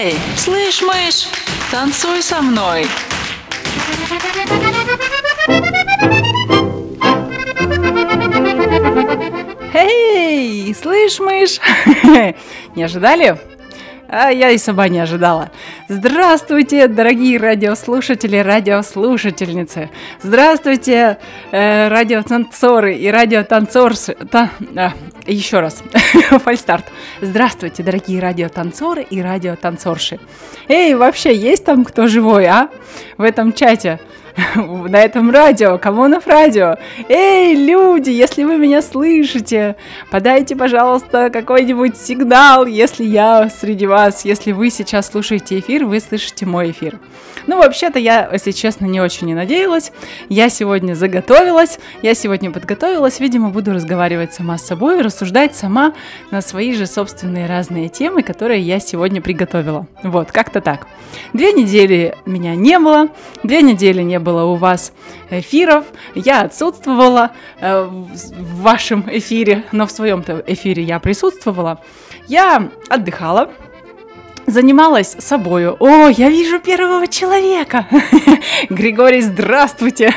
Эй, слышь, мышь, танцуй со мной. Эй, слышь, мышь. Не ожидали? А я и сама не ожидала. Здравствуйте, дорогие радиослушатели, радиослушательницы. Здравствуйте, радиотанцоры и радиотанцорсы. Еще раз, фальстарт. Здравствуйте, дорогие радиотанцоры и радиотанцорши. Эй, вообще есть там кто живой, а? В этом чате, на этом радио, Камонов радио. Эй, люди, если вы меня слышите, подайте, пожалуйста, какой-нибудь сигнал, если я среди вас, если вы сейчас слушаете эфир, вы слышите мой эфир. Ну, вообще-то, я, если честно, не очень и надеялась. Я сегодня заготовилась, я сегодня подготовилась, видимо, буду разговаривать сама с собой, рассуждать сама на свои же собственные разные темы, которые я сегодня приготовила. Вот, как-то так. 2 недели меня не было, 2 недели не было у вас эфиров, я отсутствовала в вашем эфире, но в своем-то эфире я присутствовала. Я отдыхала, занималась собою. О, я вижу первого человека. Григорий, здравствуйте.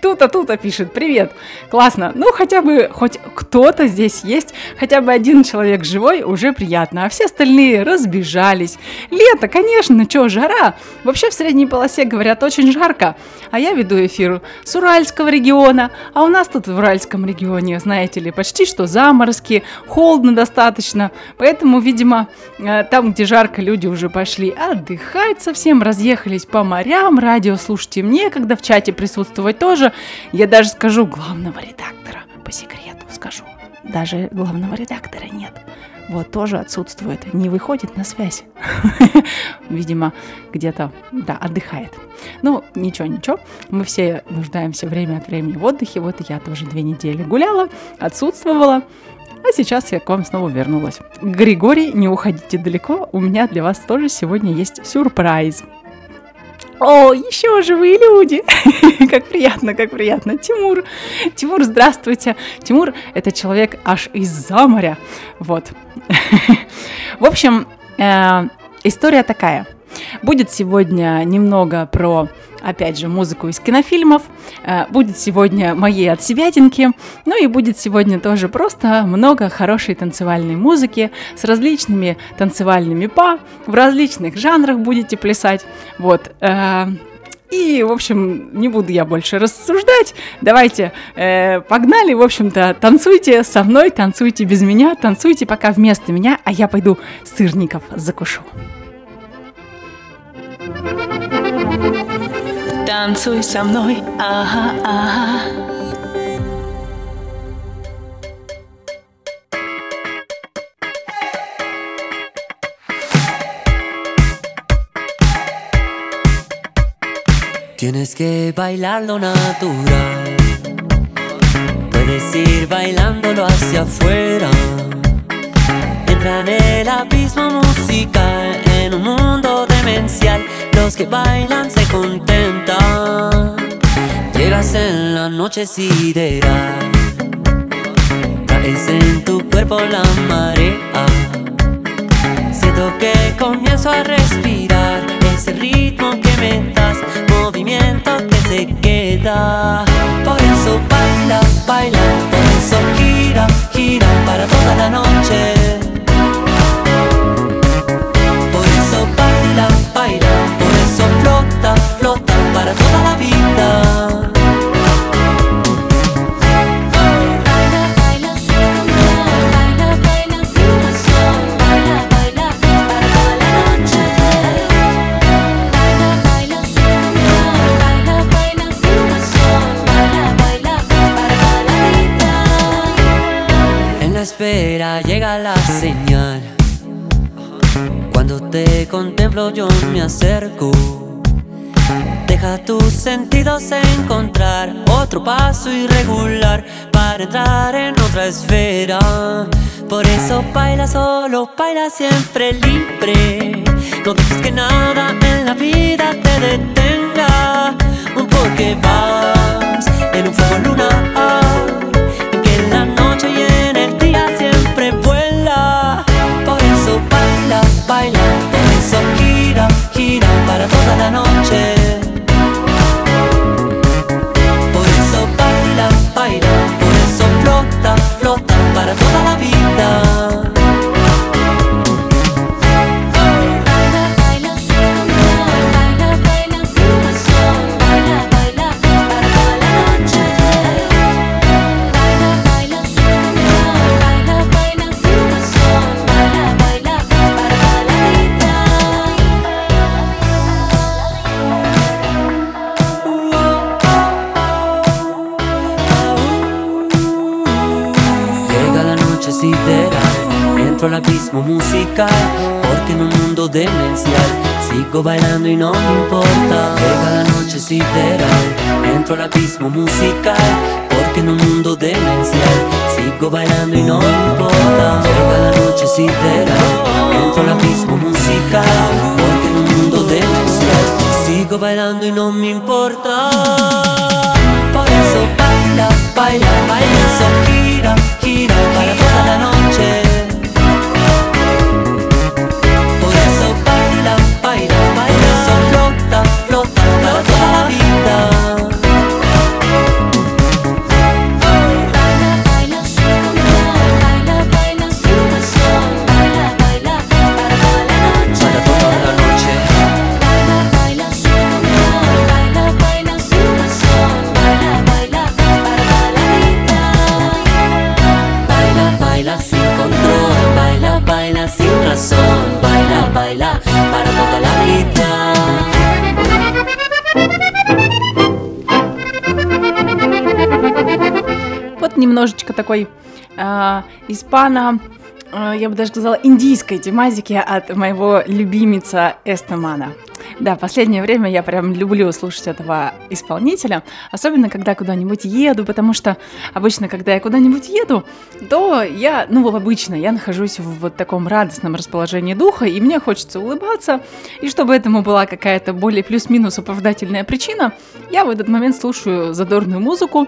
Тута-тута пишет. Привет. Классно. Ну, хотя бы, хоть кто-то здесь есть, хотя бы один человек живой, уже приятно. А все остальные разбежались. Лето, конечно, чё, жара. Вообще в средней полосе, говорят, очень жарко. А я веду эфир с Уральского региона. А у нас тут в Уральском регионе, знаете ли, почти что заморозки, холодно достаточно. Поэтому, видимо, там, где жарко, люди уже пошли отдыхать совсем, разъехались по морям, радио слушайте мне, когда в чате присутствовать тоже. Я даже скажу главного редактора, по секрету скажу, даже главного редактора нет. Вот, тоже отсутствует, не выходит на связь. Видимо, где-то, да, отдыхает. Ну, ничего, мы все нуждаемся время от времени в отдыхе, вот и я тоже 2 недели гуляла, отсутствовала. А сейчас я к вам снова вернулась. Григорий, не уходите далеко, у меня для вас тоже сегодня есть сюрприз. О, еще живые люди! Как приятно, как приятно. Тимур, Тимур, здравствуйте. Тимур – это человек аж из-за моря. Вот. В общем, история такая. Будет сегодня немного про, опять же, музыку из кинофильмов, будет сегодня мои отсебятинки, ну и будет сегодня тоже просто много хорошей танцевальной музыки с различными танцевальными па, в различных жанрах будете плясать, вот. И, в общем, не буду я больше рассуждать, давайте, погнали, в общем-то, танцуйте со мной, танцуйте без меня, танцуйте пока вместо меня, а я пойду сырников закушу. Танцуй со мной, ага, ага. Tienes que bailarlo natural. Puedes ir bailándolo hacia afuera. Entra en el abismo musical, en un mundo demencial. Los que bailan se contentan. Llegas en la noche sideral. Traes en tu cuerpo la marea. Siento que comienzo a respirar. Ese ritmo que me das, movimiento que se queda. Por eso baila, baila. Por eso gira, gira para toda la noche. Por eso baila, baila. Flota, flota para toda la vida. Baila, baila sin razón. Baila, baila para toda la noche. Baila, baila sin razón. Baila, baila sin razón. Baila, baila para toda la vida. En la espera llega la señal. Cuando te contemplo yo me acerco. Deja tus sentidos encontrar otro paso irregular para entrar en otra esfera. Por eso baila solo, baila siempre libre. No dejes que nada en la vida te detenga. Porque vas en un fuego lunar, en que en la noche y en el día siempre vuela. Por eso baila, baila, por eso gira. toda la vida. Al abismo musical, porque en un mundo demencial sigo bailando y no me importa. Llega la noche sideral, entro al abismo musical, porque en un mundo demencial sigo bailando y no me importa. Llega la noche sideral, entro al abismo musical, porque en un mundo demencial sigo bailando y no me importa. Por eso baila, baila, baila, eso gira, gira, para toda la noche. Немножечко такой испано, я бы даже сказала, индийской тематики от моего любимица Эстемана. Да, последнее время я прям люблю слушать этого исполнителя, особенно когда куда-нибудь еду, потому что обычно, когда я куда-нибудь еду, то я, обычно я нахожусь в вот таком радостном расположении духа, и мне хочется улыбаться, и чтобы этому была какая-то более плюс-минус оправдательная причина, я в этот момент слушаю задорную музыку,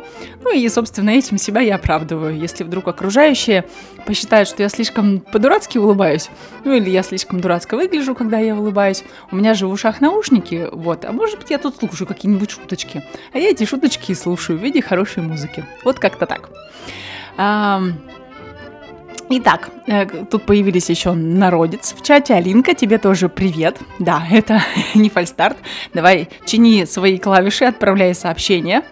и, собственно, этим себя я оправдываю. Если вдруг окружающие посчитают, что я слишком по-дурацки улыбаюсь, или я слишком дурацко выгляжу, когда я улыбаюсь, у меня же в ушах наушники, а может быть я тут слушаю какие-нибудь шуточки, а я эти шуточки и слушаю в виде хорошей музыки, вот как-то так. Итак, тут появились еще народец в чате. Алинка, тебе тоже привет. Да, это не фальстарт, давай чини свои клавиши, отправляй сообщения.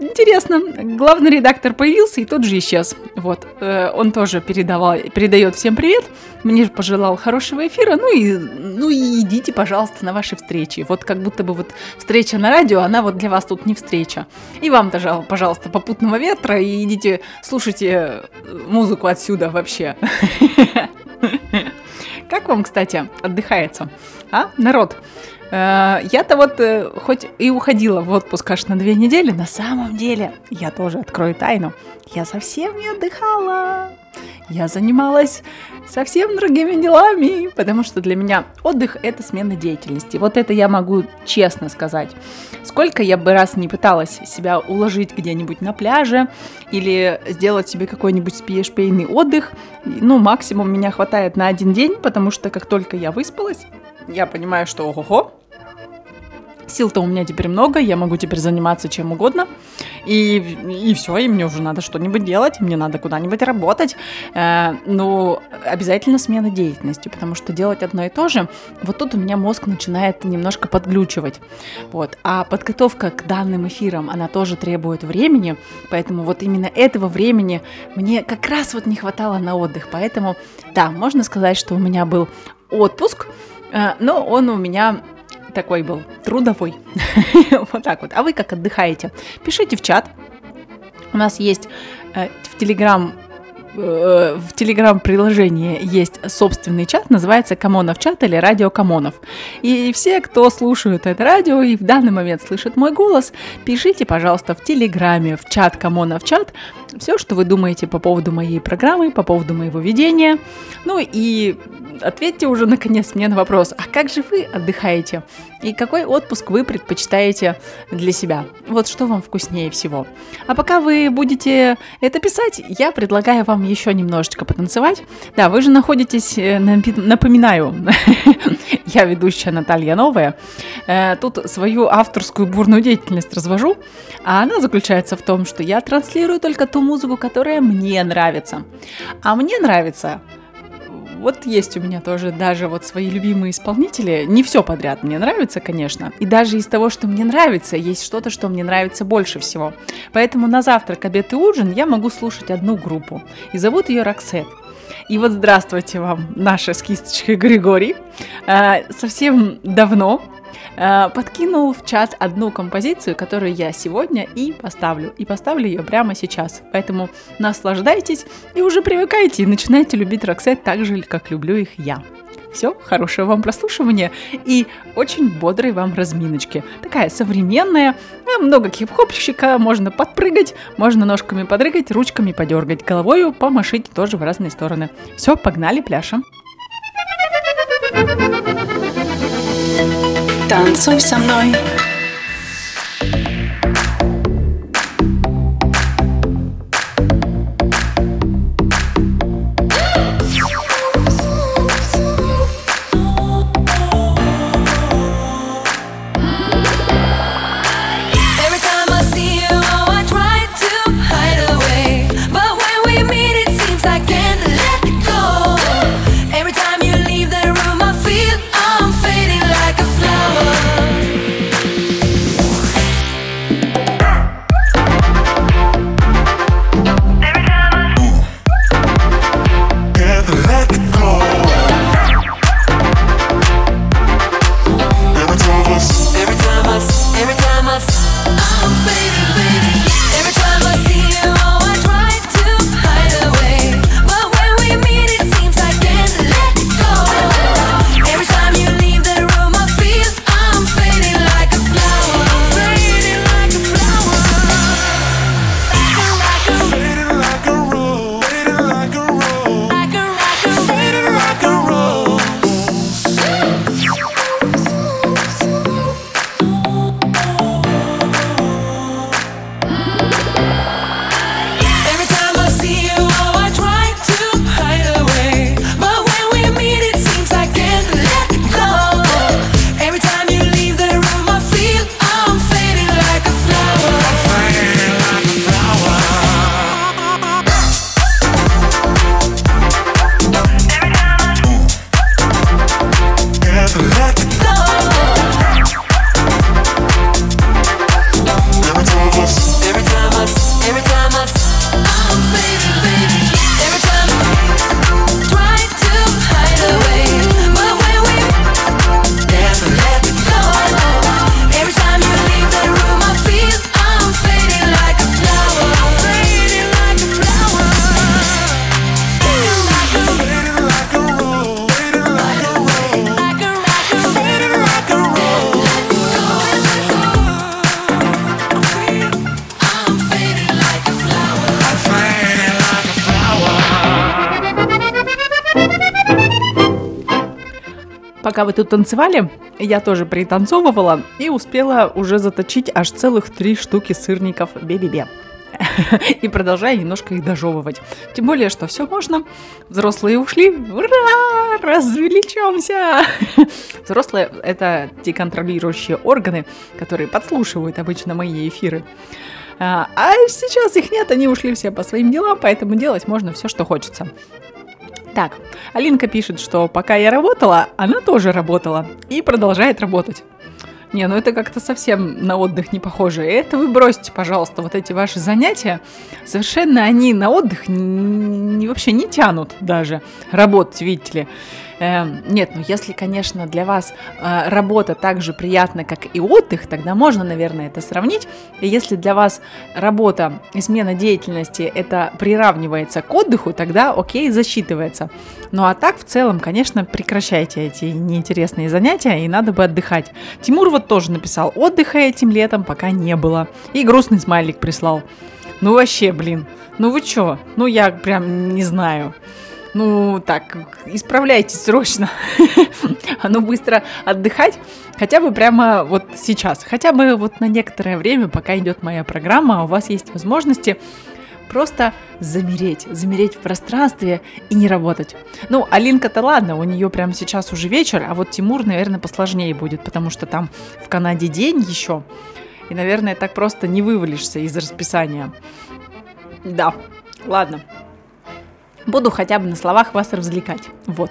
Интересно, главный редактор появился и тут же исчез. Он тоже передает всем привет. Мне же пожелал хорошего эфира. Ну и идите, пожалуйста, на ваши встречи. Как будто бы встреча на радио, она для вас тут не встреча. И вам тоже, пожалуйста, попутного ветра. И идите, слушайте музыку отсюда вообще. Как вам, кстати, отдыхается? Народ? Я-то хоть и уходила в отпуск аж на 2 недели, на самом деле, я тоже открою тайну, я совсем не отдыхала, я занималась совсем другими делами, потому что для меня отдых – это смена деятельности, это я могу честно сказать. Сколько я бы раз не пыталась себя уложить где-нибудь на пляже или сделать себе какой-нибудь спешпейный отдых, максимум меня хватает на 1 день, потому что как только я выспалась, я понимаю, что ого-го, сил-то у меня теперь много, я могу теперь заниматься чем угодно, и все, и мне уже надо что-нибудь делать, мне надо куда-нибудь работать, обязательно смена деятельности, потому что делать одно и то же, тут у меня мозг начинает немножко подглючивать, а подготовка к данным эфирам, она тоже требует времени, поэтому именно этого времени мне как раз не хватало на отдых, поэтому, да, можно сказать, что у меня был отпуск, но он у меня такой был, трудовой. Так. А вы как отдыхаете? Пишите в чат. У нас есть в Телеграм-приложении есть собственный чат, называется «Камонов чат» или «Радио Камонов». И все, кто слушают это радио и в данный момент слышит мой голос, пишите, пожалуйста, в Телеграме, в чат «Камонов чат» все, что вы думаете по поводу моей программы, по поводу моего ведения. И ответьте уже, наконец, мне на вопрос, а как же вы отдыхаете? И какой отпуск вы предпочитаете для себя? Что вам вкуснее всего? А пока вы будете это писать, я предлагаю вам еще немножечко потанцевать. Да, вы же находитесь, напоминаю, я ведущая Наталья Новая. Тут свою авторскую бурную деятельность развожу, а она заключается в том, что я транслирую только ту музыку, которая мне нравится. А мне нравится... Вот есть у меня тоже даже вот свои любимые исполнители. Не все подряд мне нравится, конечно. И даже из того, что мне нравится, есть что-то, что мне нравится больше всего. Поэтому на завтрак, обед и ужин я могу слушать одну группу. И зовут ее Roxette. И вот здравствуйте вам, наша с кисточкой Григорий. Совсем давно подкинул в чат одну композицию, которую я сегодня и поставлю. И поставлю ее прямо сейчас. Поэтому наслаждайтесь и уже привыкайте, и начинайте любить Roxette так же, как люблю их я. Все, хорошего вам прослушивания и очень бодрой вам разминочки. Такая современная, много хип-хопщика, можно подпрыгать, можно ножками подрыгать, ручками подергать, головою помашить тоже в разные стороны. Все, погнали, пляшем. Танцуй со мной. Пока вы тут танцевали, я тоже пританцовывала и успела уже заточить аж целых 3 штуки сырников бе-бе-бе. И продолжаю немножко их дожевывать. Тем более, что все можно. Взрослые ушли. Ура! Развлечемся! Взрослые – это те контролирующие органы, которые подслушивают обычно мои эфиры. А сейчас их нет, они ушли все по своим делам, поэтому делать можно все, что хочется. Так, Алинка пишет, что пока я работала, она тоже работала и продолжает работать. Не, ну это как-то совсем на отдых не похоже. Это вы бросьте, пожалуйста, вот эти ваши занятия. Совершенно они на отдых вообще не тянут даже работать, видите ли. Нет, ну если, конечно, для вас работа так же приятна, как и отдых, тогда можно, наверное, это сравнить. И если для вас работа и смена деятельности это приравнивается к отдыху, тогда окей, засчитывается. Ну а так, в целом, конечно, прекращайте эти неинтересные занятия, и надо бы отдыхать. Тимур вот тоже написал, отдыха этим летом пока не было. И грустный смайлик прислал. Ну вообще, блин, ну вы чё? Ну я прям не знаю. Ну, так, исправляйтесь срочно. А ну быстро отдыхать. Хотя бы прямо вот сейчас. Хотя бы вот на некоторое время, пока идет моя программа, у вас есть возможности просто замереть. Замереть в пространстве и не работать. Ну, Алинка-то ладно, у нее прямо сейчас уже вечер. А вот Тимур, наверное, посложнее будет, потому что там в Канаде день еще. И, наверное, так просто не вывалишься из расписания. Да, ладно. Буду хотя бы на словах вас развлекать. Вот.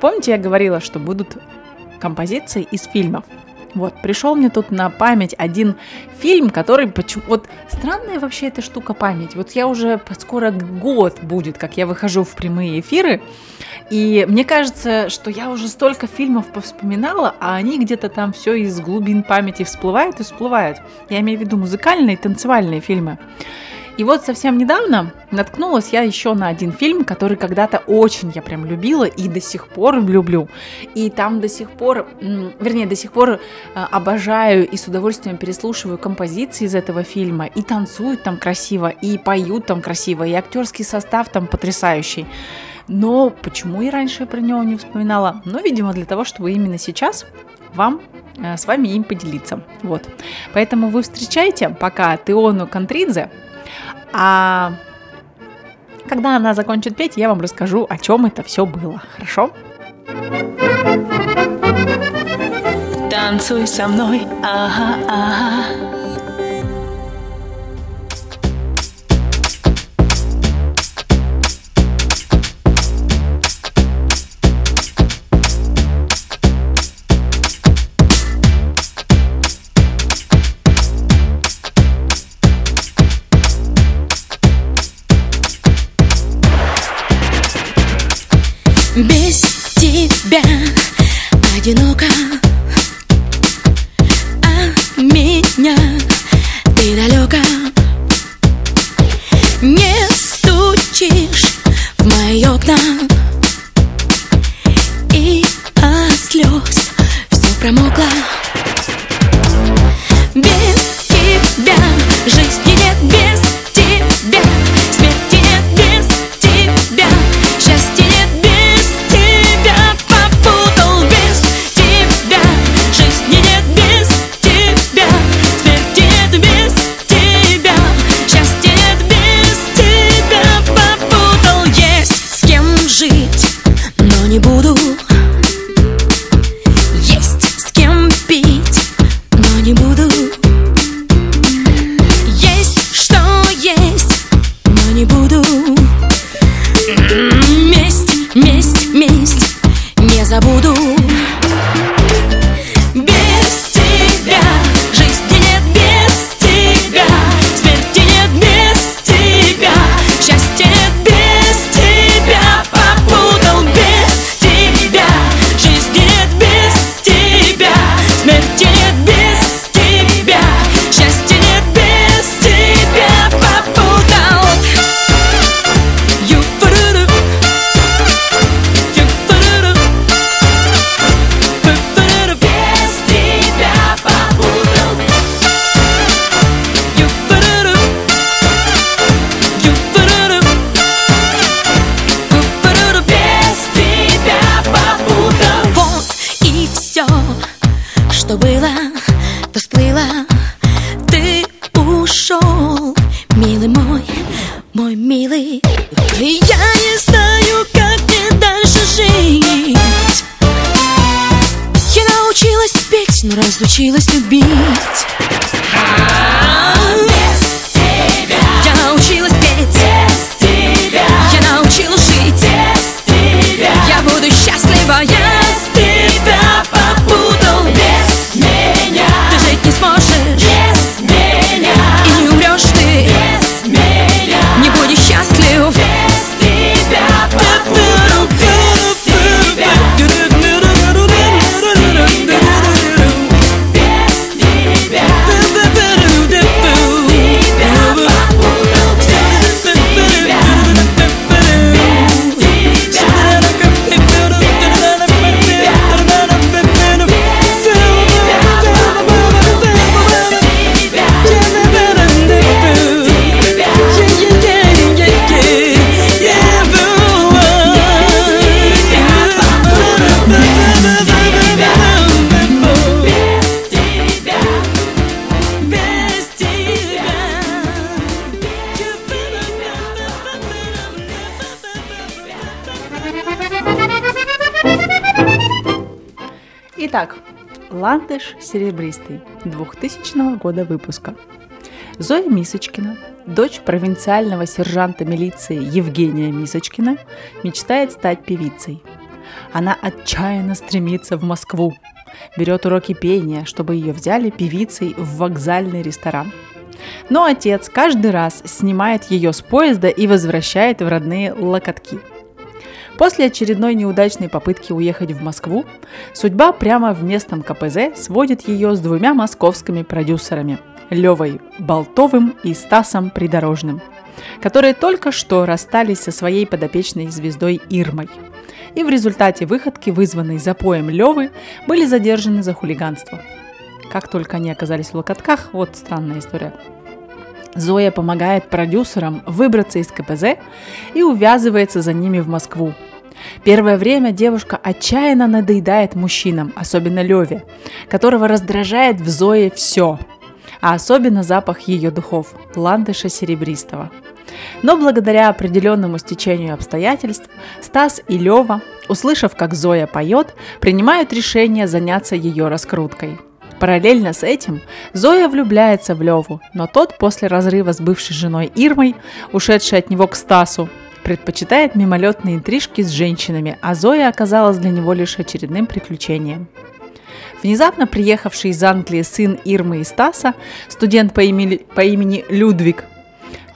Помните, я говорила, что будут композиции из фильмов? Вот, пришел мне тут на память один фильм, который... Вот странная вообще эта штука память. Вот я уже скоро год будет, как я выхожу в прямые эфиры, и мне кажется, что я уже столько фильмов повспоминала, а они где-то там все из глубин памяти всплывают и всплывают. Я имею в виду музыкальные и танцевальные фильмы. И вот совсем недавно наткнулась я еще на один фильм, который когда-то очень я прям любила и до сих пор люблю. И там до сих пор, до сих пор обожаю и с удовольствием переслушиваю композиции из этого фильма. И танцуют там красиво, и поют там красиво, и актерский состав там потрясающий. Но почему я раньше про него не вспоминала? Ну, видимо, для того, чтобы именно сейчас вам... с вами им поделиться. Вот. Поэтому вы встречаете пока Теону Контридзе, а когда она закончит петь, я вам расскажу, о чем это все было. Хорошо? Танцуй со мной, ага, ага. Без тебя одиноко, а меня ты далека. Не стучишь в мои окна, и от слез все промокло. Без тебя жизни нет, без тебя смерти нет, без тебя счастья нет. Разучилась любить. Без тебя я научилась петь. Без тебя я научилась жить. Без тебя я буду счастлива. Без тебя попутал. Без меня ты жить не сможешь. Без меня и не умрешь ты. Без меня не будешь счастлив. Без тебя попутал. Без тебя. «Ландыш серебристый» 2000 года выпуска. Зоя Мисочкина дочь провинциального сержанта милиции Евгения Мисочкина, мечтает стать певицей. Она отчаянно стремится в Москву, берет уроки пения, чтобы ее взяли певицей в вокзальный ресторан. Но отец каждый раз снимает ее с поезда и возвращает в родные Локотки. После очередной неудачной попытки уехать в Москву, судьба прямо в местном КПЗ сводит ее с двумя московскими продюсерами – Левой Болтовым и Стасом Придорожным, которые только что расстались со своей подопечной звездой Ирмой. И в результате выходки, вызванной запоем Левы, были задержаны за хулиганство. Как только они оказались в Локотках, вот странная история. Зоя помогает продюсерам выбраться из КПЗ и увязывается за ними в Москву. Первое время девушка отчаянно надоедает мужчинам, особенно Леве, которого раздражает в Зое все, а особенно запах ее духов – ландыша серебристого. Но благодаря определенному стечению обстоятельств Стас и Лева, услышав, как Зоя поет, принимают решение заняться ее раскруткой. Параллельно с этим Зоя влюбляется в Леву, но тот после разрыва с бывшей женой Ирмой, ушедшей от него к Стасу, предпочитает мимолетные интрижки с женщинами, а Зоя оказалась для него лишь очередным приключением. Внезапно приехавший из Англии сын Ирмы и Стаса, студент по имени Людвиг,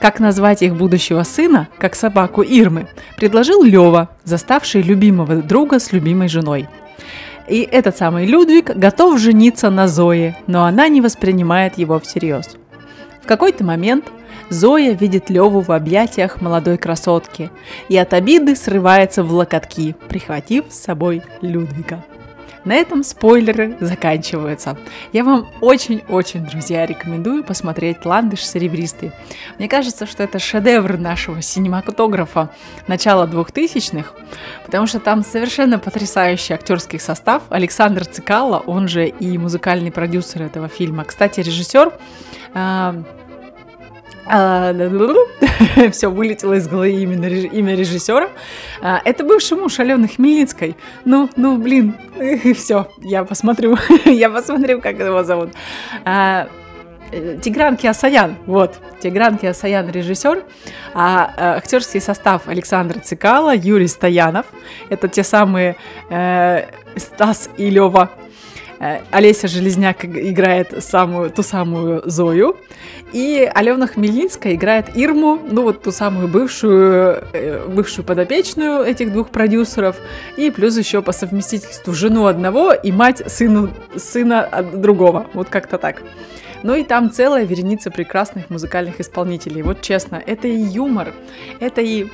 как назвать их будущего сына, как собаку Ирмы, предложил Лева, заставший любимого друга с любимой женой. И этот самый Людвиг готов жениться на Зое, но она не воспринимает его всерьез. В какой-то момент Зоя видит Леву в объятиях молодой красотки и от обиды срывается в Локотки, прихватив с собой Людвига. На этом спойлеры заканчиваются. Я вам очень-очень, друзья, рекомендую посмотреть «Ландыш серебристый». Мне кажется, что это шедевр нашего синематографа начала 2000-х, потому что там совершенно потрясающий актерский состав. Александр Цекало, он же и музыкальный продюсер этого фильма. Кстати, режиссер... Все вылетело из головы именно имя режиссера. Это бывший муж Алены Хмельницкой. Ну, блин, все, я посмотрю, как его зовут. Тигран Киасаян режиссер, а актерский состав Александр Цекало, Юрий Стоянов, это те самые Стас и Лева. Олеся Железняк играет ту самую Зою, и Алена Хмельницкая играет Ирму, ту самую бывшую подопечную этих двух продюсеров, и плюс еще по совместительству жену одного и мать сына другого, вот как-то так. Ну и там целая вереница прекрасных музыкальных исполнителей. Вот честно, это и юмор, это и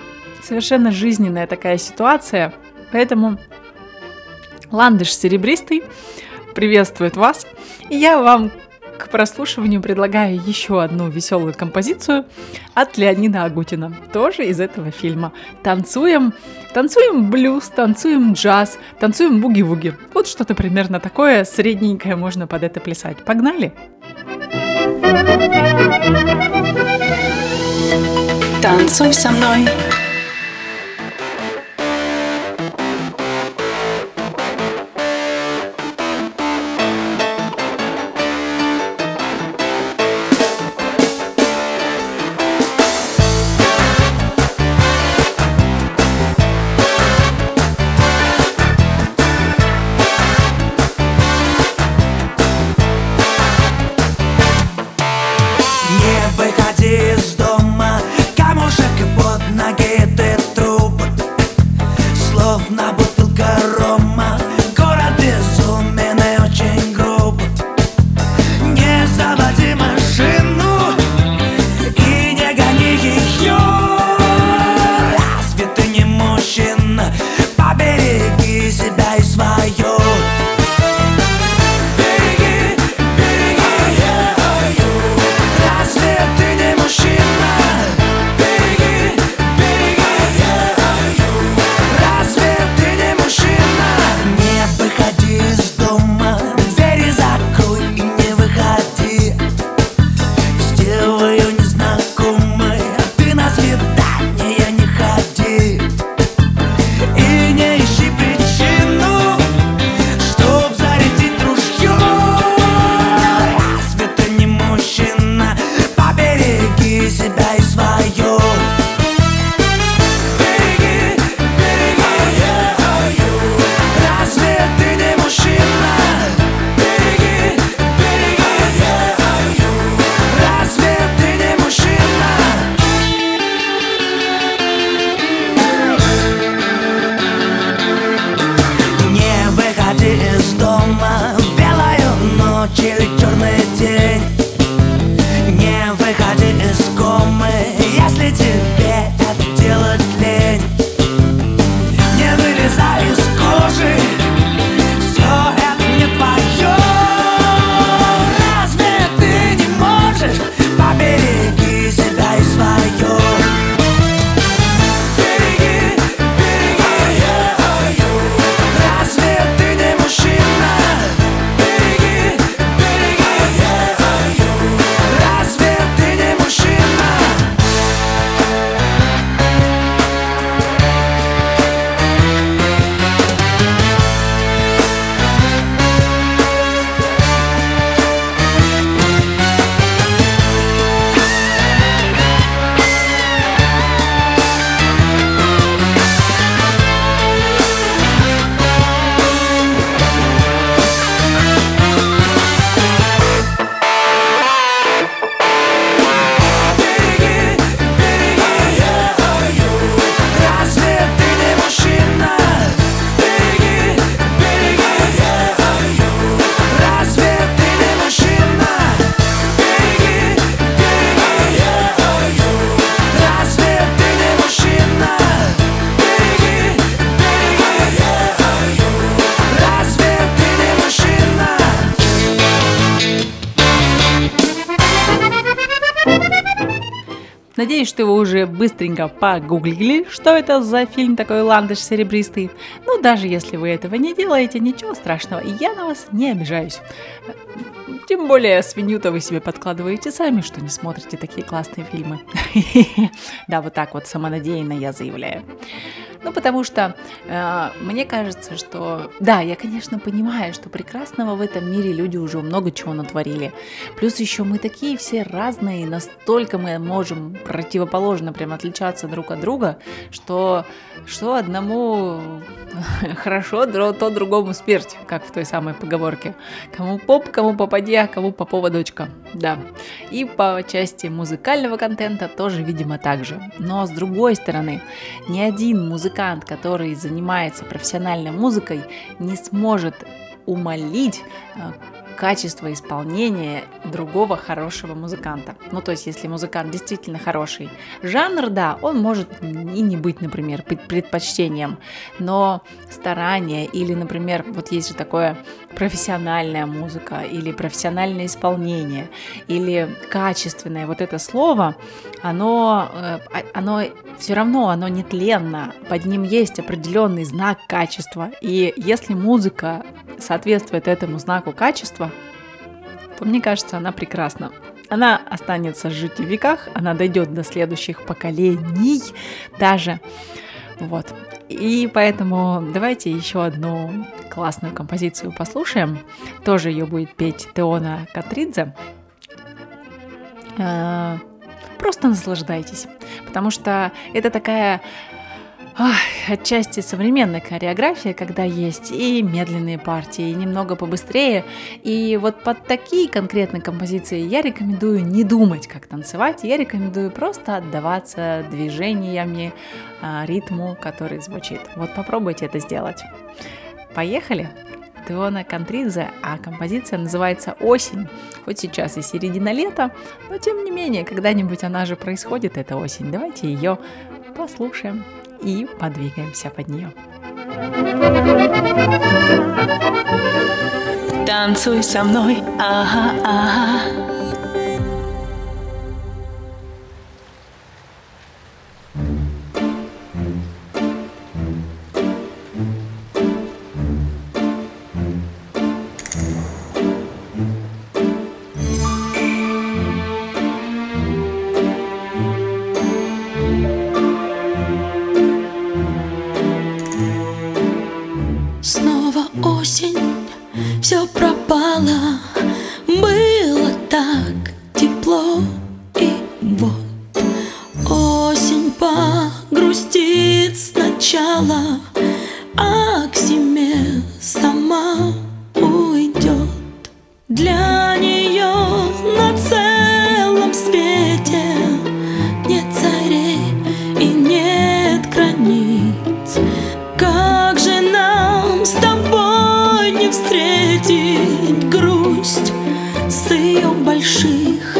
совершенно жизненная такая ситуация, поэтому «Ландыш серебристый» приветствует вас, и я вам к прослушиванию предлагаю еще одну веселую композицию от Леонида Агутина, тоже из этого фильма. Танцуем блюз, танцуем джаз, танцуем буги-вуги. Вот что-то примерно такое средненькое можно под это плясать. Погнали! Танцуй со мной! Из дома камушек под ноги. Надеюсь, что вы уже быстренько погуглили, что это за фильм такой «Ландыш серебристый». Ну, даже если вы этого не делаете, ничего страшного, я на вас не обижаюсь. Тем более свинью-то вы себе подкладываете сами, что не смотрите такие классные фильмы. Да, вот так вот самонадеянно я заявляю. Ну, потому что мне кажется, что... Да, я, конечно, понимаю, что прекрасного в этом мире люди уже много чего натворили. Плюс еще мы такие все разные, настолько мы можем противоположно прям отличаться друг от друга, что одному хорошо, то другому смерть, как в той самой поговорке. Кому поп, кому попадья, кому попова дочка. Да. И по части музыкального контента тоже, видимо, так же. Но с другой стороны, ни один музыкант, который занимается профессиональной музыкой, не сможет умалить качество исполнения другого хорошего музыканта. Ну, то есть, если музыкант действительно хороший, жанр, да, он может и не быть, например, предпочтением, но старание или, например, вот есть же такое профессиональная музыка или профессиональное исполнение или качественное, вот это слово, оно все равно, оно нетленно, под ним есть определенный знак качества, и если музыка соответствует этому знаку качества, то, мне кажется, она прекрасна. Она останется жить в веках, она дойдет до следующих поколений даже. Вот. И поэтому давайте еще одну классную композицию послушаем. Тоже ее будет петь Теона Контридзе. Просто наслаждайтесь, потому что это такая... отчасти современная хореография, когда есть и медленные партии, и немного побыстрее. И вот под такие конкретные композиции я рекомендую не думать, как танцевать. Я рекомендую просто отдаваться движениями, ритму, который звучит. Вот попробуйте это сделать. Поехали! Теона Контридзе, а композиция называется «Осень». Хоть сейчас и середина лета, но тем не менее, когда-нибудь она же происходит, эта осень. Давайте ее послушаем и подвигаемся под нее. Танцуй со мной, ага, ага. Все пропало, было так тепло, и вот осень погрустит сначала, а к зиме сама уйдет. Для нее на целом свете нет царей и нет границ. Как же нам с тобой не встретить грусть с ее больших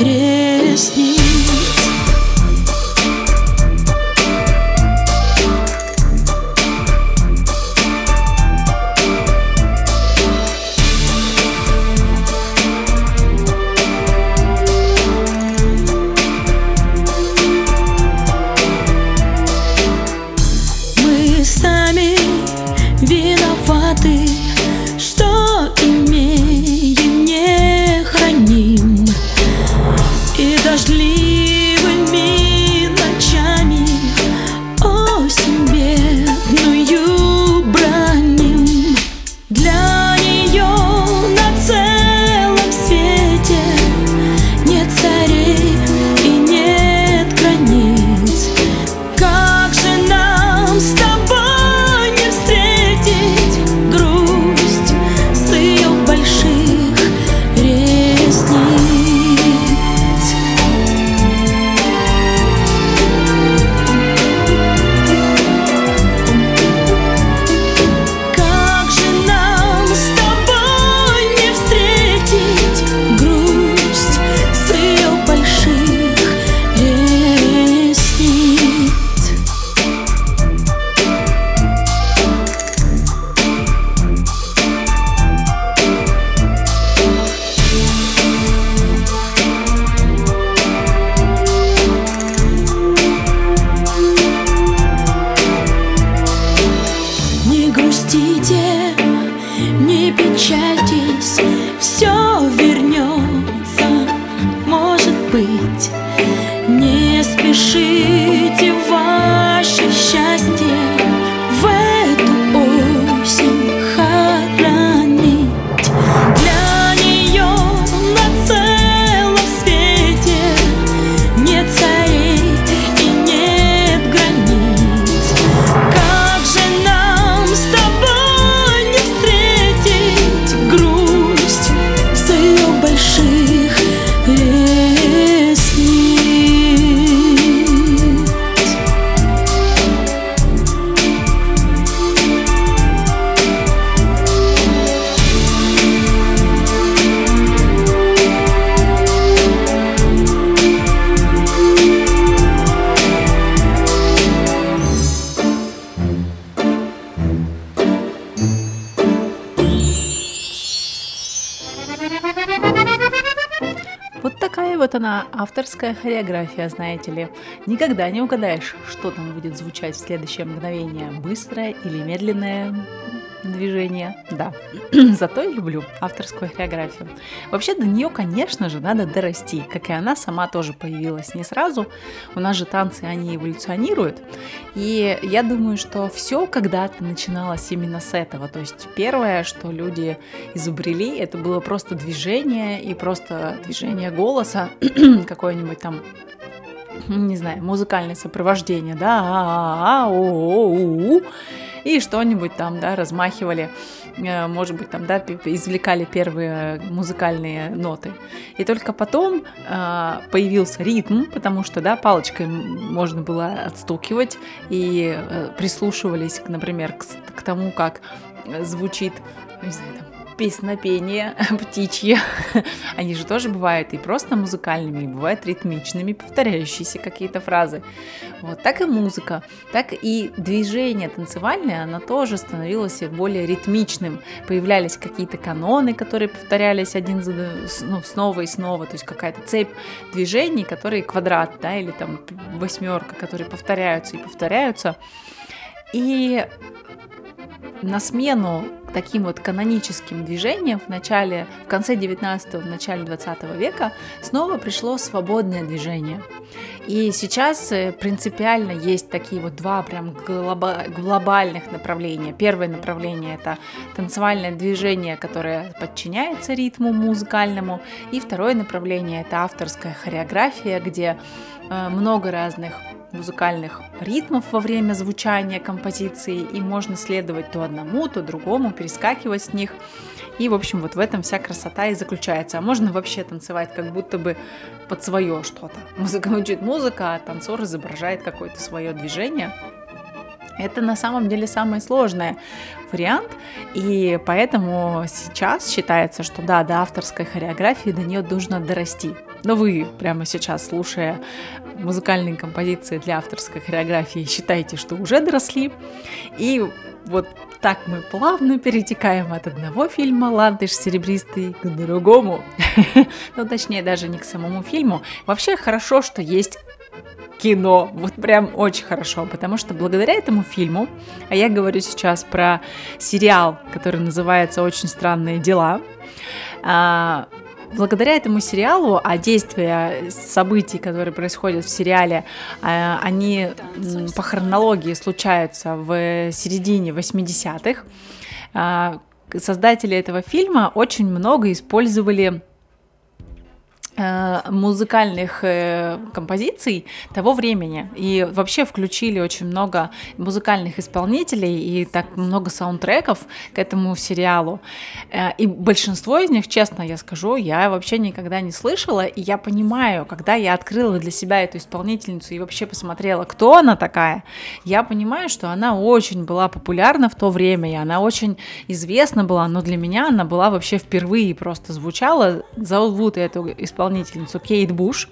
ресниц? счастье в эту осень хоронить. Для нее на целом свете нет царей и нет границ. Как же нам с тобой не встретить грусть с ее больших она авторская хореография, знаете ли. Никогда не угадаешь, что там будет звучать в следующее мгновение. Быстрое или медленное движение. Да, зато я люблю авторскую хореографию. Вообще до нее, конечно же, надо дорасти, как и она сама тоже появилась не сразу. У нас же танцы, они эволюционируют. И я думаю, что все когда-то начиналось именно с этого. То есть первое, что люди изобрели, это было просто движение и просто движение голоса, какое-нибудь там, не знаю, музыкальное сопровождение, да, а-а-а-а-о-о-у-у. И что-нибудь там, да, размахивали, может быть, там, да, извлекали первые музыкальные ноты. И только потом появился ритм, потому что, да, палочкой можно было отстукивать, и прислушивались, например, к тому, как звучит, не знаю, там, песнопения птичьи. Они же тоже бывают и просто музыкальными, и бывают ритмичными, повторяющиеся какие-то фразы. Вот так и музыка, так и движение танцевальное, оно тоже становилось более ритмичным. Появлялись какие-то каноны, которые повторялись один за, ну, снова и снова, то есть какая-то цепь движений, которые квадрат, да, или там восьмерка, которые повторяются и повторяются. И на смену таким вот каноническим движением в конце 19-го, в начале 20 века снова пришло свободное движение. И сейчас принципиально есть такие вот два прям глобальных направления. Первое направление – это танцевальное движение, которое подчиняется ритму музыкальному. И второе направление – это авторская хореография, где много разных музыкальных ритмов во время звучания композиции, и можно следовать то одному, то другому, перескакивать с них. И, в общем, вот в этом вся красота и заключается. А можно вообще танцевать как будто бы под свое что-то. Музыка звучит музыка, а танцор изображает какое-то свое движение. Это на самом деле самый сложный вариант, и поэтому сейчас считается, что да, до авторской хореографии до нее нужно дорасти. Но вы прямо сейчас, слушая музыкальные композиции для авторской хореографии, считаете, что уже доросли. И вот так мы плавно перетекаем от одного фильма «Ландыш серебристый» к другому. Ну, точнее, даже не к самому фильму. Вообще хорошо, что есть кино, вот прям очень хорошо, потому что благодаря этому фильму, а я говорю сейчас про сериал, который называется «Очень странные дела», благодаря этому сериалу, а действия событий, которые происходят в сериале, они по хронологии случаются в середине 80-х, создатели этого фильма очень много использовали музыкальных композиций того времени. И вообще включили очень много музыкальных исполнителей и так много саундтреков к этому сериалу. И большинство из них, честно я скажу, я вообще никогда не слышала. И я понимаю, когда я открыла для себя эту исполнительницу и вообще посмотрела, кто она такая, я понимаю, что она очень была популярна в то время, и она очень известна была, но для меня она была вообще впервые, просто звучала. Зовут эту исполнительницу Кейт Буш.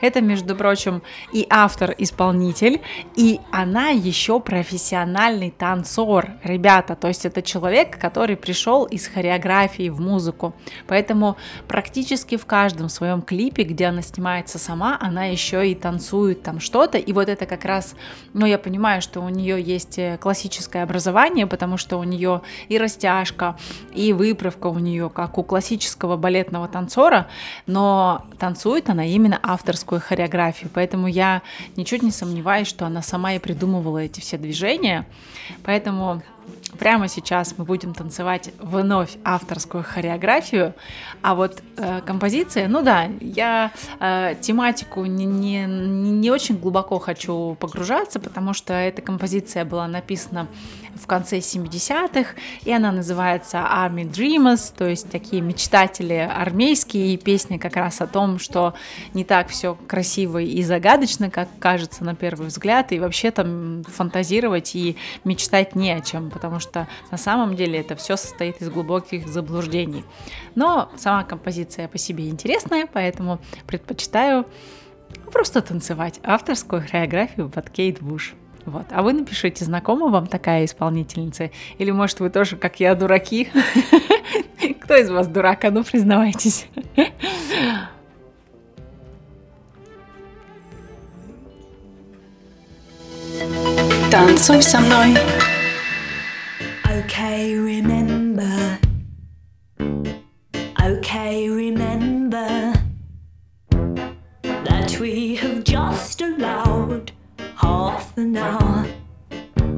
Это, между прочим, и автор-исполнитель, и она еще профессиональный танцор, ребята. То есть это человек, который пришел из хореографии в музыку. Поэтому практически в каждом своем клипе, где она снимается сама, она еще и танцует там что-то. И вот это как раз, ну, я понимаю, что у нее есть классическое образование, потому что у нее и растяжка, и выправка у нее, как у классического балетного танцора, но но танцует она именно авторскую хореографию, поэтому я ничуть не сомневаюсь, что она сама и придумывала эти все движения, поэтому прямо сейчас мы будем танцевать вновь авторскую хореографию, а вот композиция, ну да, я тематику не очень глубоко хочу погружаться, потому что эта композиция была написана в конце 70-х, и она называется Army Dreamers, то есть такие мечтатели армейские, и песня как раз о том, что не так все красиво и загадочно, как кажется на первый взгляд, и вообще там фантазировать и мечтать не о чем, потому что на самом деле это все состоит из глубоких заблуждений. Но сама композиция по себе интересная, поэтому предпочитаю просто танцевать авторскую хореографию под Кейт Буш. Вот. А вы напишите, знакома вам такая исполнительница? Или, может, вы тоже, как я, дураки? Кто из вас дурак? А ну, признавайтесь. Танцуй со мной. Okay, remember. Okay, remember that we have just allowed half an hour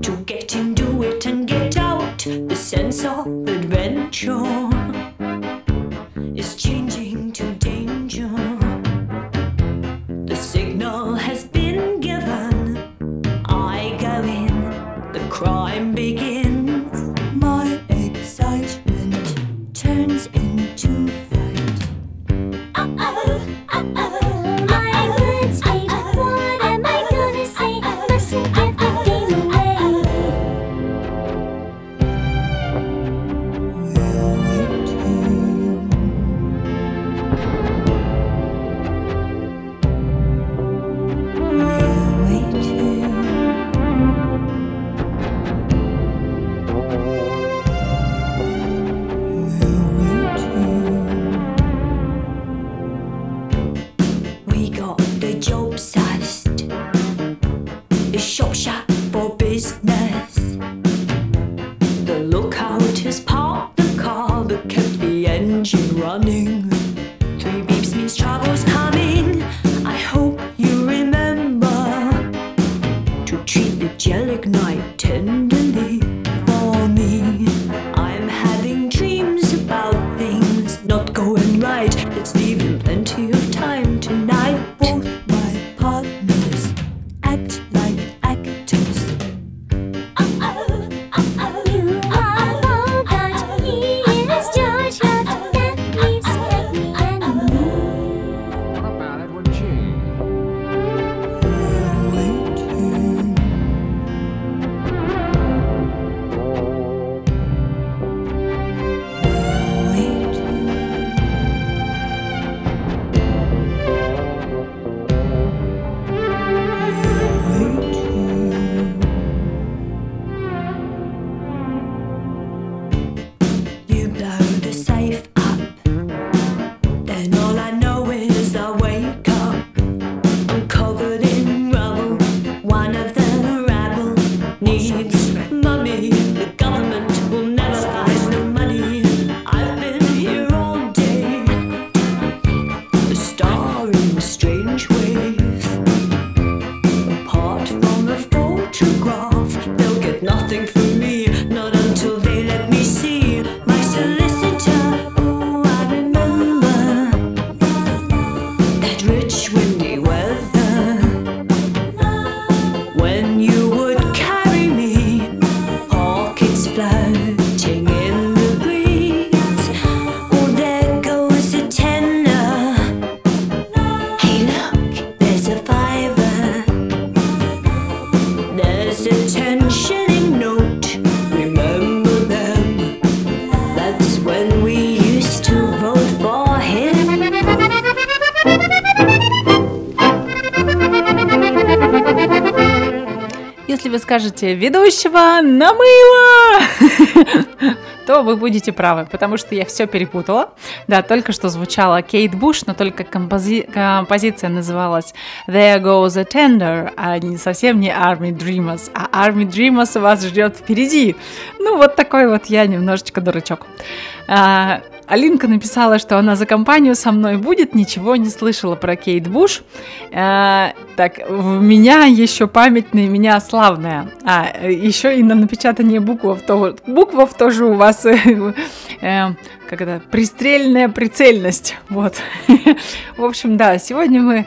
to get into it and get out. The sense of adventure is changing to danger. The signal has been given. I go in, the crime begins. My excitement turns into fright. Uh-oh, uh-oh. Скажете ведущего на мыло, то вы будете правы, потому что я все перепутала. Да, только что звучала Кейт Буш, но только композиция называлась There Goes the Tender, а не совсем не Army Dreamers, а Army Dreamers вас ждет впереди. Ну, вот такой вот я немножечко дурачок. Алинка написала, что она за компанию со мной будет, ничего не слышала про Кейт Буш. Так, в меня еще памятная, меня славная. А, еще и на напечатание буквов тоже у вас, как это, пристрельная прицельность. Вот. В общем, да, сегодня мы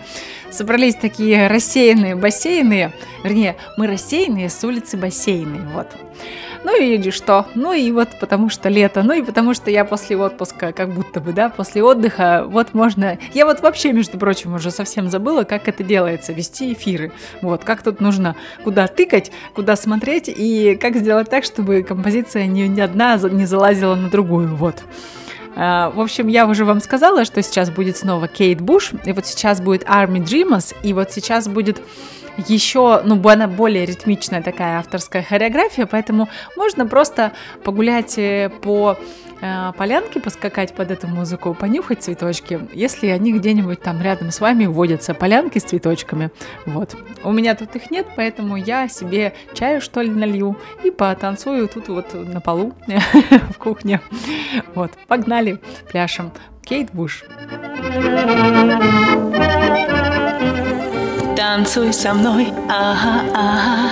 собрались такие рассеянные бассейны. Вернее, мы рассеянные с улицы Бассейной. Вот. Ну и что? Ну и вот потому что лето, ну и потому что я после отпуска, как будто бы, да, после отдыха, вот можно... Я вот вообще, между прочим, уже совсем забыла, как это делается, вести эфиры. Вот, как тут нужно куда тыкать, куда смотреть и как сделать так, чтобы композиция ни одна не залазила на другую, вот. В общем, я уже вам сказала, что сейчас будет снова Кейт Буш, и вот сейчас будет Army Dreamers, и вот сейчас будет... Еще, ну, она более ритмичная такая авторская хореография, поэтому можно просто погулять по полянке, поскакать под эту музыку, понюхать цветочки, если они где-нибудь там рядом с вами водятся, полянки с цветочками. Вот. У меня тут их нет, поэтому я себе чаю, что ли, налью и потанцую тут вот на полу в кухне. Вот, погнали, пляшем. Кейт Буш. Танцуй со мной, ага, ага.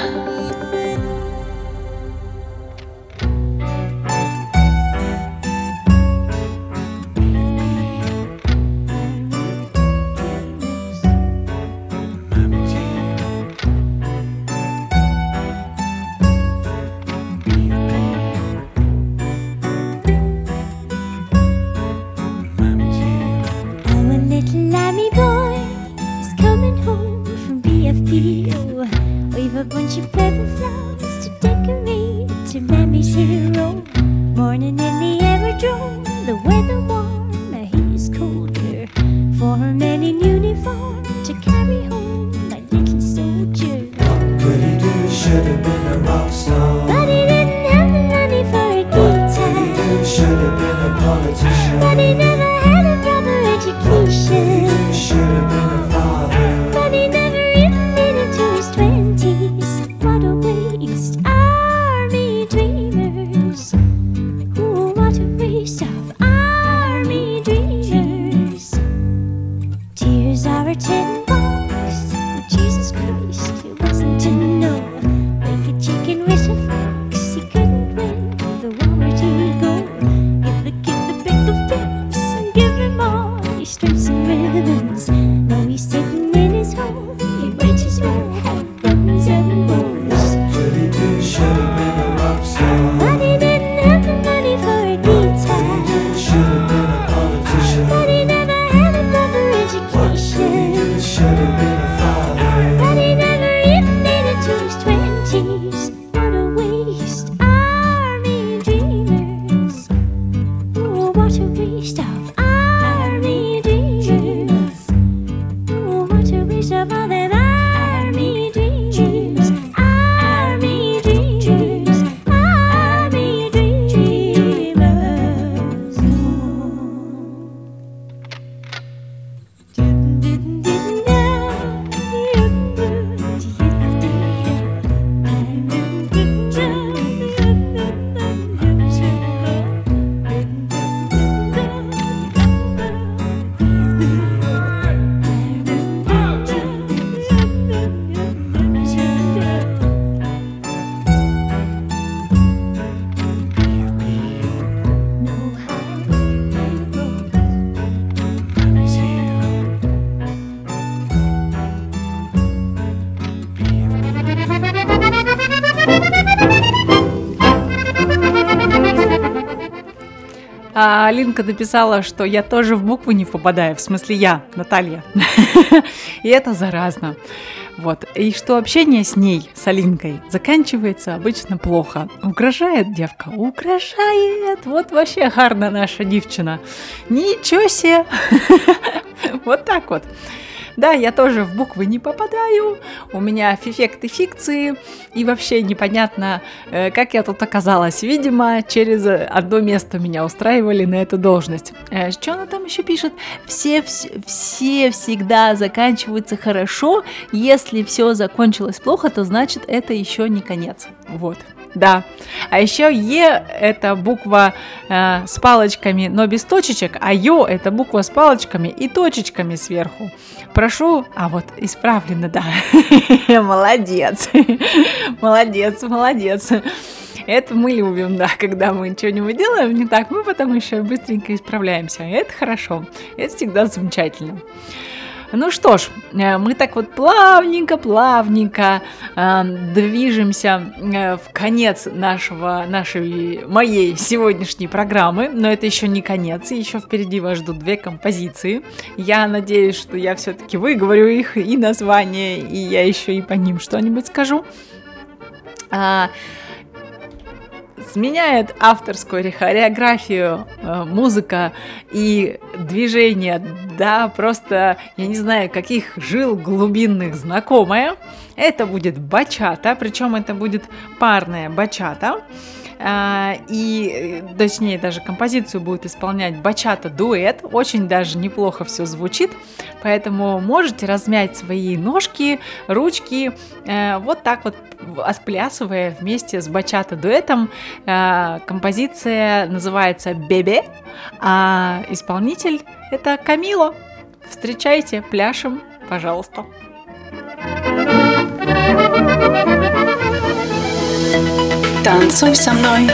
Алинка написала, что я тоже в буквы не попадаю, в смысле я, Наталья, и это заразно. Вот. И что общение с ней, с Алинкой, заканчивается обычно плохо. Угрожает девка, угрожает. Вот вообще гарна наша девчина. Ничего себе. Вот так вот. Да, я тоже в буквы не попадаю, у меня фефекты фикции, и вообще непонятно, как я тут оказалась. Видимо, через одно место меня устраивали на эту должность. Что она там еще пишет? Все всегда заканчиваются хорошо, если все закончилось плохо, то значит это еще не конец. Вот. Да. А еще Е – это буква с палочками, но без точечек, а Ё – это буква с палочками и точечками сверху. Прошу, а вот исправлено, да. Молодец, молодец, молодец. Это мы любим, да, когда мы что-нибудь делаем не так, мы потом еще быстренько исправляемся. Это хорошо, это всегда замечательно. Ну что ж, мы так вот плавненько движемся в конец моей сегодняшней программы. Но это еще не конец, еще впереди вас ждут две композиции. Я надеюсь, что я все-таки выговорю их и название, и я еще и по ним что-нибудь скажу. Сменяет авторскую хореографию музыка и движение, да, просто, я не знаю, каких жил глубинных знакомая. Это будет бачата, причем это будет парная бачата. И, точнее, даже композицию будет исполнять бачата-дуэт. Очень даже неплохо все звучит. Поэтому можете размять свои ножки, ручки, вот так вот отплясывая вместе с бачата-дуэтом. Композиция называется «Бебе», а исполнитель – это Камило. Встречайте, пляшем, пожалуйста. Танцуй со мной.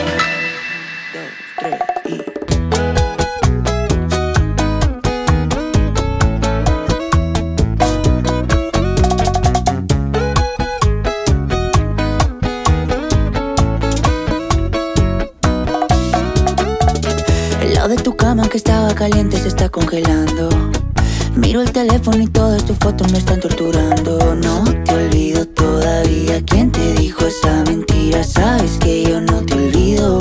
Lo de tu cama que estaba caliente se está congelando. Miro el teléfono y todas tus fotos me están torturando. No te olvido todavía. ¿Quién te dijo esa mentira? Sabes que yo no te olvido.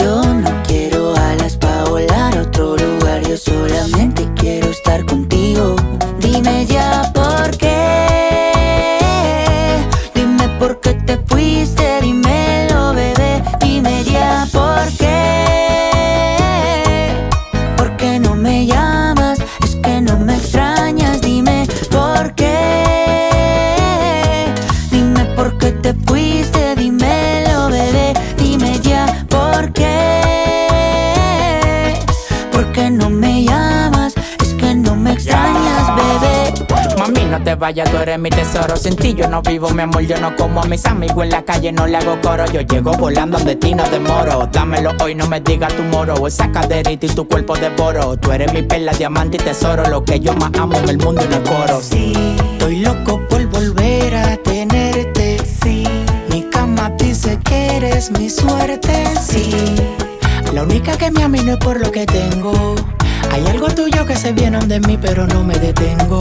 Yo no quiero alas pa' volar a otro lugar. Yo solamente quiero estar contigo. Dime ya por qué. Dime por qué te fuiste. Dímelo, bebé. Dime ya por qué. ¿Por qué no me llamas? No te vayas, tú eres mi tesoro. Sin ti yo no vivo, mi amor, yo no como a mis amigos en la calle, no le hago coro. Yo llego volando donde ti no demoro. Dámelo hoy, no me digas tu moro. Esa caderita y tu cuerpo devoro. Tú eres mi perla, diamante y tesoro. Lo que yo más amo en el mundo y no coro. Sí, estoy loco por volver a tenerte. Sí, mi cama dice que eres mi suerte. Sí, la única que me ama y no es por lo que tengo. Hay algo tuyo que se viene de mí, pero no me detengo.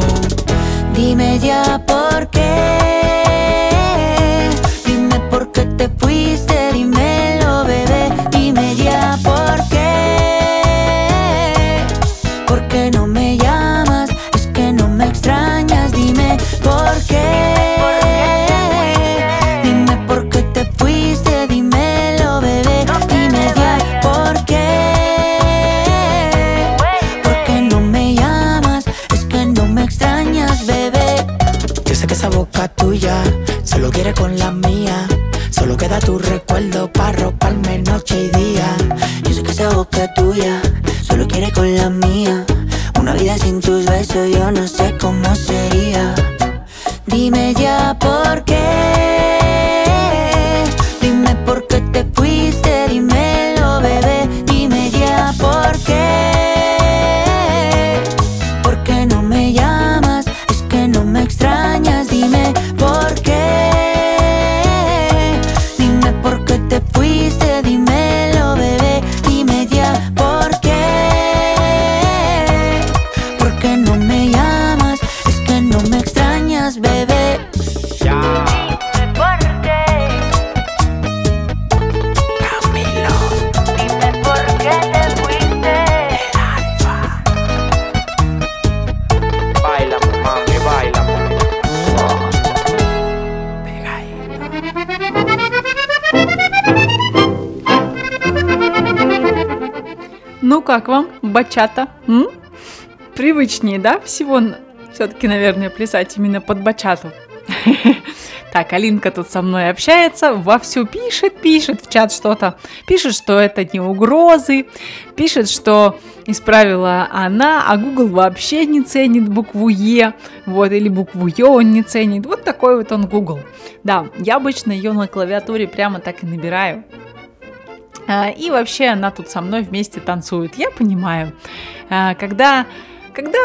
Dime ya por qué. Dime por qué te fuiste. Dímelo, bebé. Dime ya por qué. ¿Por qué no me llamas? Es que no me extrañas. Dime por qué. Dime por qué te fuiste. Dímelo, bebé. Dime ya por qué. ¿Por qué no me llamas? Es que no me extrañas, bebé. Sé que esa boca tuya solo quiere con la mía. Solo queda tu recuerdo para roparme noche y día. Yo sé que esa boca tuya solo quiere con la mía. Una vida sin tus besos yo no sé cómo sería. Dime ya por qué. Dime por qué te fuiste. Dímelo, bebé. Dime ya por qué. ¿Por qué no me llamas? Es que no me extrañas. Dime por qué. Dime por qué te fuiste. Dímelo, bebé. Dime ya por qué. ¿Por qué no me llamas? Es que no me extrañas, bebé. Ya. Dime por qué. Camilo. Dime por qué te fuiste. El alfa. Baila, mami, baila. Ну как вам, бачата? М? Привычнее, да? Всего все-таки, наверное, плясать именно под бачату. Так, Алинка тут со мной общается, вовсю пишет в чат что-то. Пишет, что это не угрозы, пишет, что исправила она, а Google вообще не ценит букву «Е», вот, или букву «Ё» он не ценит. Вот такой вот он Google. Да, я обычно ее на клавиатуре прямо так и набираю. И вообще она тут со мной вместе танцует. Я понимаю, когда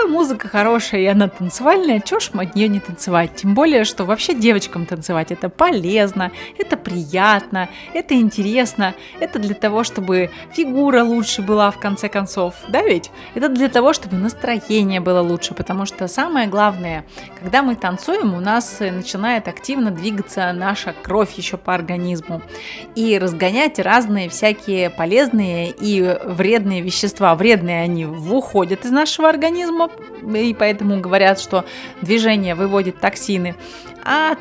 музыка хорошая и она танцевальная, чё ж от неё не танцевать? Тем более, что вообще девочкам танцевать это полезно, это приятно, это интересно, это для того, чтобы фигура лучше была в конце концов, да ведь? Это для того, чтобы настроение было лучше, потому что самое главное, когда мы танцуем, у нас начинает активно двигаться наша кровь еще по организму и разгонять разные всякие полезные и вредные вещества. Вредные они уходят из нашего организма, и поэтому говорят, что движение выводит токсины, а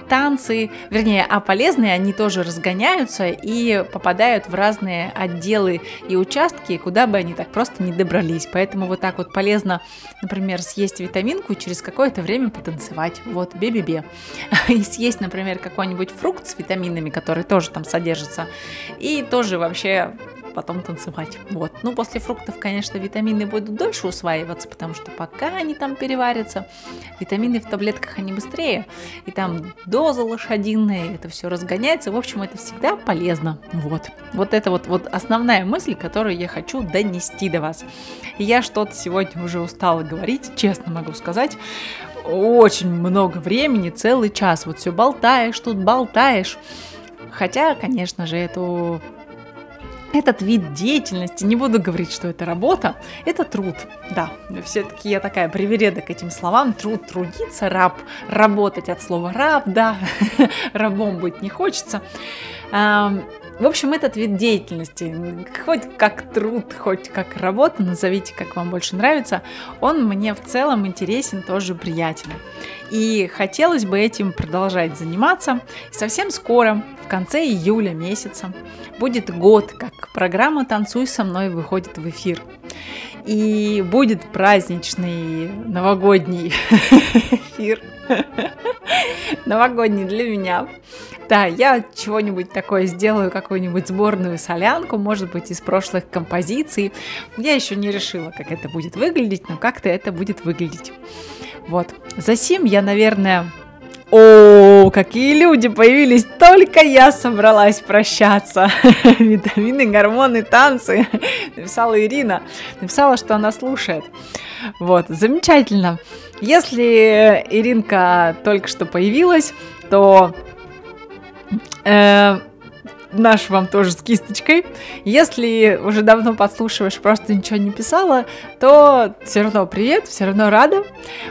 полезные они тоже разгоняются и попадают в разные отделы и участки, куда бы они так просто не добрались. Поэтому вот так вот полезно, например, съесть витаминку и через какое-то время потанцевать. Вот, бе-бе-бе. И съесть, например, какой-нибудь фрукт с витаминами, который тоже там содержится, и тоже вообще потом танцевать. Вот. Ну, после фруктов, конечно, витамины будут дольше усваиваться, потому что пока они там переварятся, витамины в таблетках, они быстрее, и там доза лошадиная, это все разгоняется, в общем, это всегда полезно. Вот. Вот это основная мысль, которую я хочу донести до вас. Я что-то сегодня уже устала говорить, честно могу сказать, очень много времени, целый час, вот все болтаешь, тут болтаешь, хотя, конечно же, этот вид деятельности, не буду говорить, что это работа, это труд. Да, все-таки я такая привереда к этим словам. Труд, трудиться, раб, работать от слова раб, да, рабом быть не хочется. В общем, этот вид деятельности, хоть как труд, хоть как работа, назовите, как вам больше нравится, он мне в целом интересен, тоже приятен. И хотелось бы этим продолжать заниматься. Совсем скоро, в конце июля месяца, будет год, как программа «Танцуй со мной» выходит в эфир. И будет праздничный новогодний эфир. Новогодний для меня. Да, я чего-нибудь такое сделаю, какую-нибудь сборную солянку, может быть, из прошлых композиций. Я еще не решила, как это будет выглядеть, но как-то это будет выглядеть. Вот. Засим я, наверное... О, какие люди появились! Только я собралась прощаться. Витамины, гормоны, танцы. Написала Ирина. Написала, что она слушает. Вот, замечательно. Если Иринка только что появилась, то... наш вам тоже с кисточкой. Если уже давно подслушиваешь, просто ничего не писала, то все равно привет, все равно рада.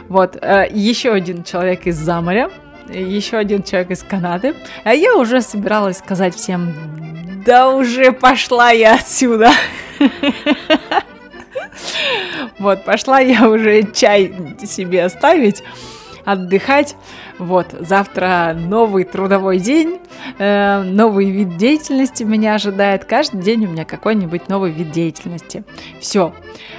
Вот, еще один человек из-за моря, еще один человек из Канады. А я уже собиралась сказать всем, да уже пошла я отсюда. Вот, пошла я уже чай себе ставить, отдыхать. Вот, завтра новый трудовой день, новый вид деятельности меня ожидает. Каждый день у меня какой-нибудь новый вид деятельности. Все,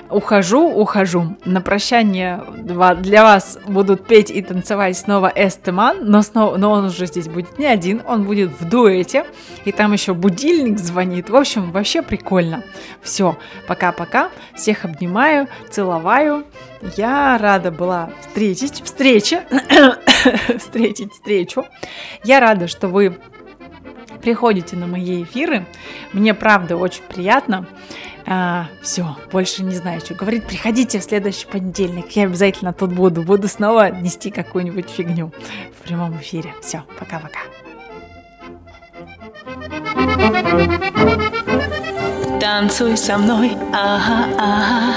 ухожу. На прощание для вас будут петь и танцевать снова Эстеман, но он уже здесь будет не один, он будет в дуэте, и там еще будильник звонит. В общем, вообще прикольно. Все, пока-пока, всех обнимаю, целоваю. Я рада была встретить встречу. Я рада, что вы приходите на мои эфиры. Мне правда очень приятно. Все, больше не знаю, что говорить. Приходите в следующий понедельник. Я обязательно тут буду. Буду снова нести какую-нибудь фигню в прямом эфире. Все, пока-пока. Танцуй со мной. Ага, ага.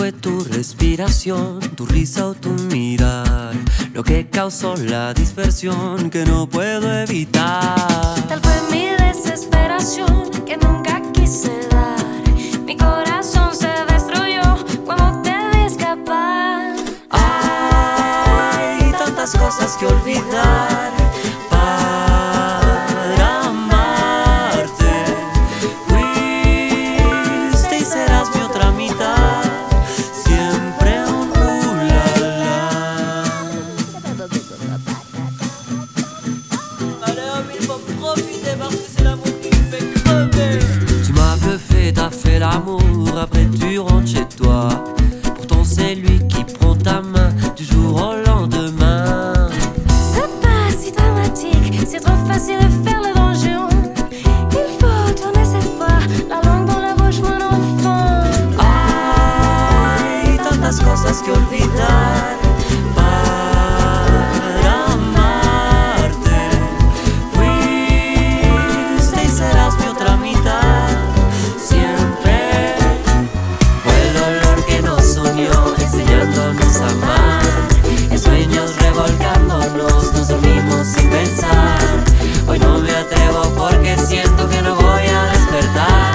Fue tu respiración, tu risa o tu mirar, lo que causó la dispersión que no puedo evitar. Tal fue mi desesperación que nunca quise dar. Mi corazón se destruyó cuando te vi escapar. Hay tantas cosas que olvidar. más que olvidar para amarte. Fuiste y serás mi otra mitad siempre. Fue el dolor que nos unió, enseñándonos a amar. En sueños revolcándonos, nos dormimos sin pensar. Hoy no me atrevo porque siento que no voy a despertar.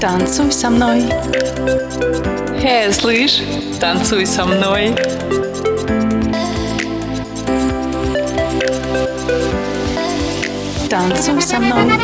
Танцуй со мной. Эй, слышь, танцуй со мной. Танцуй со мной.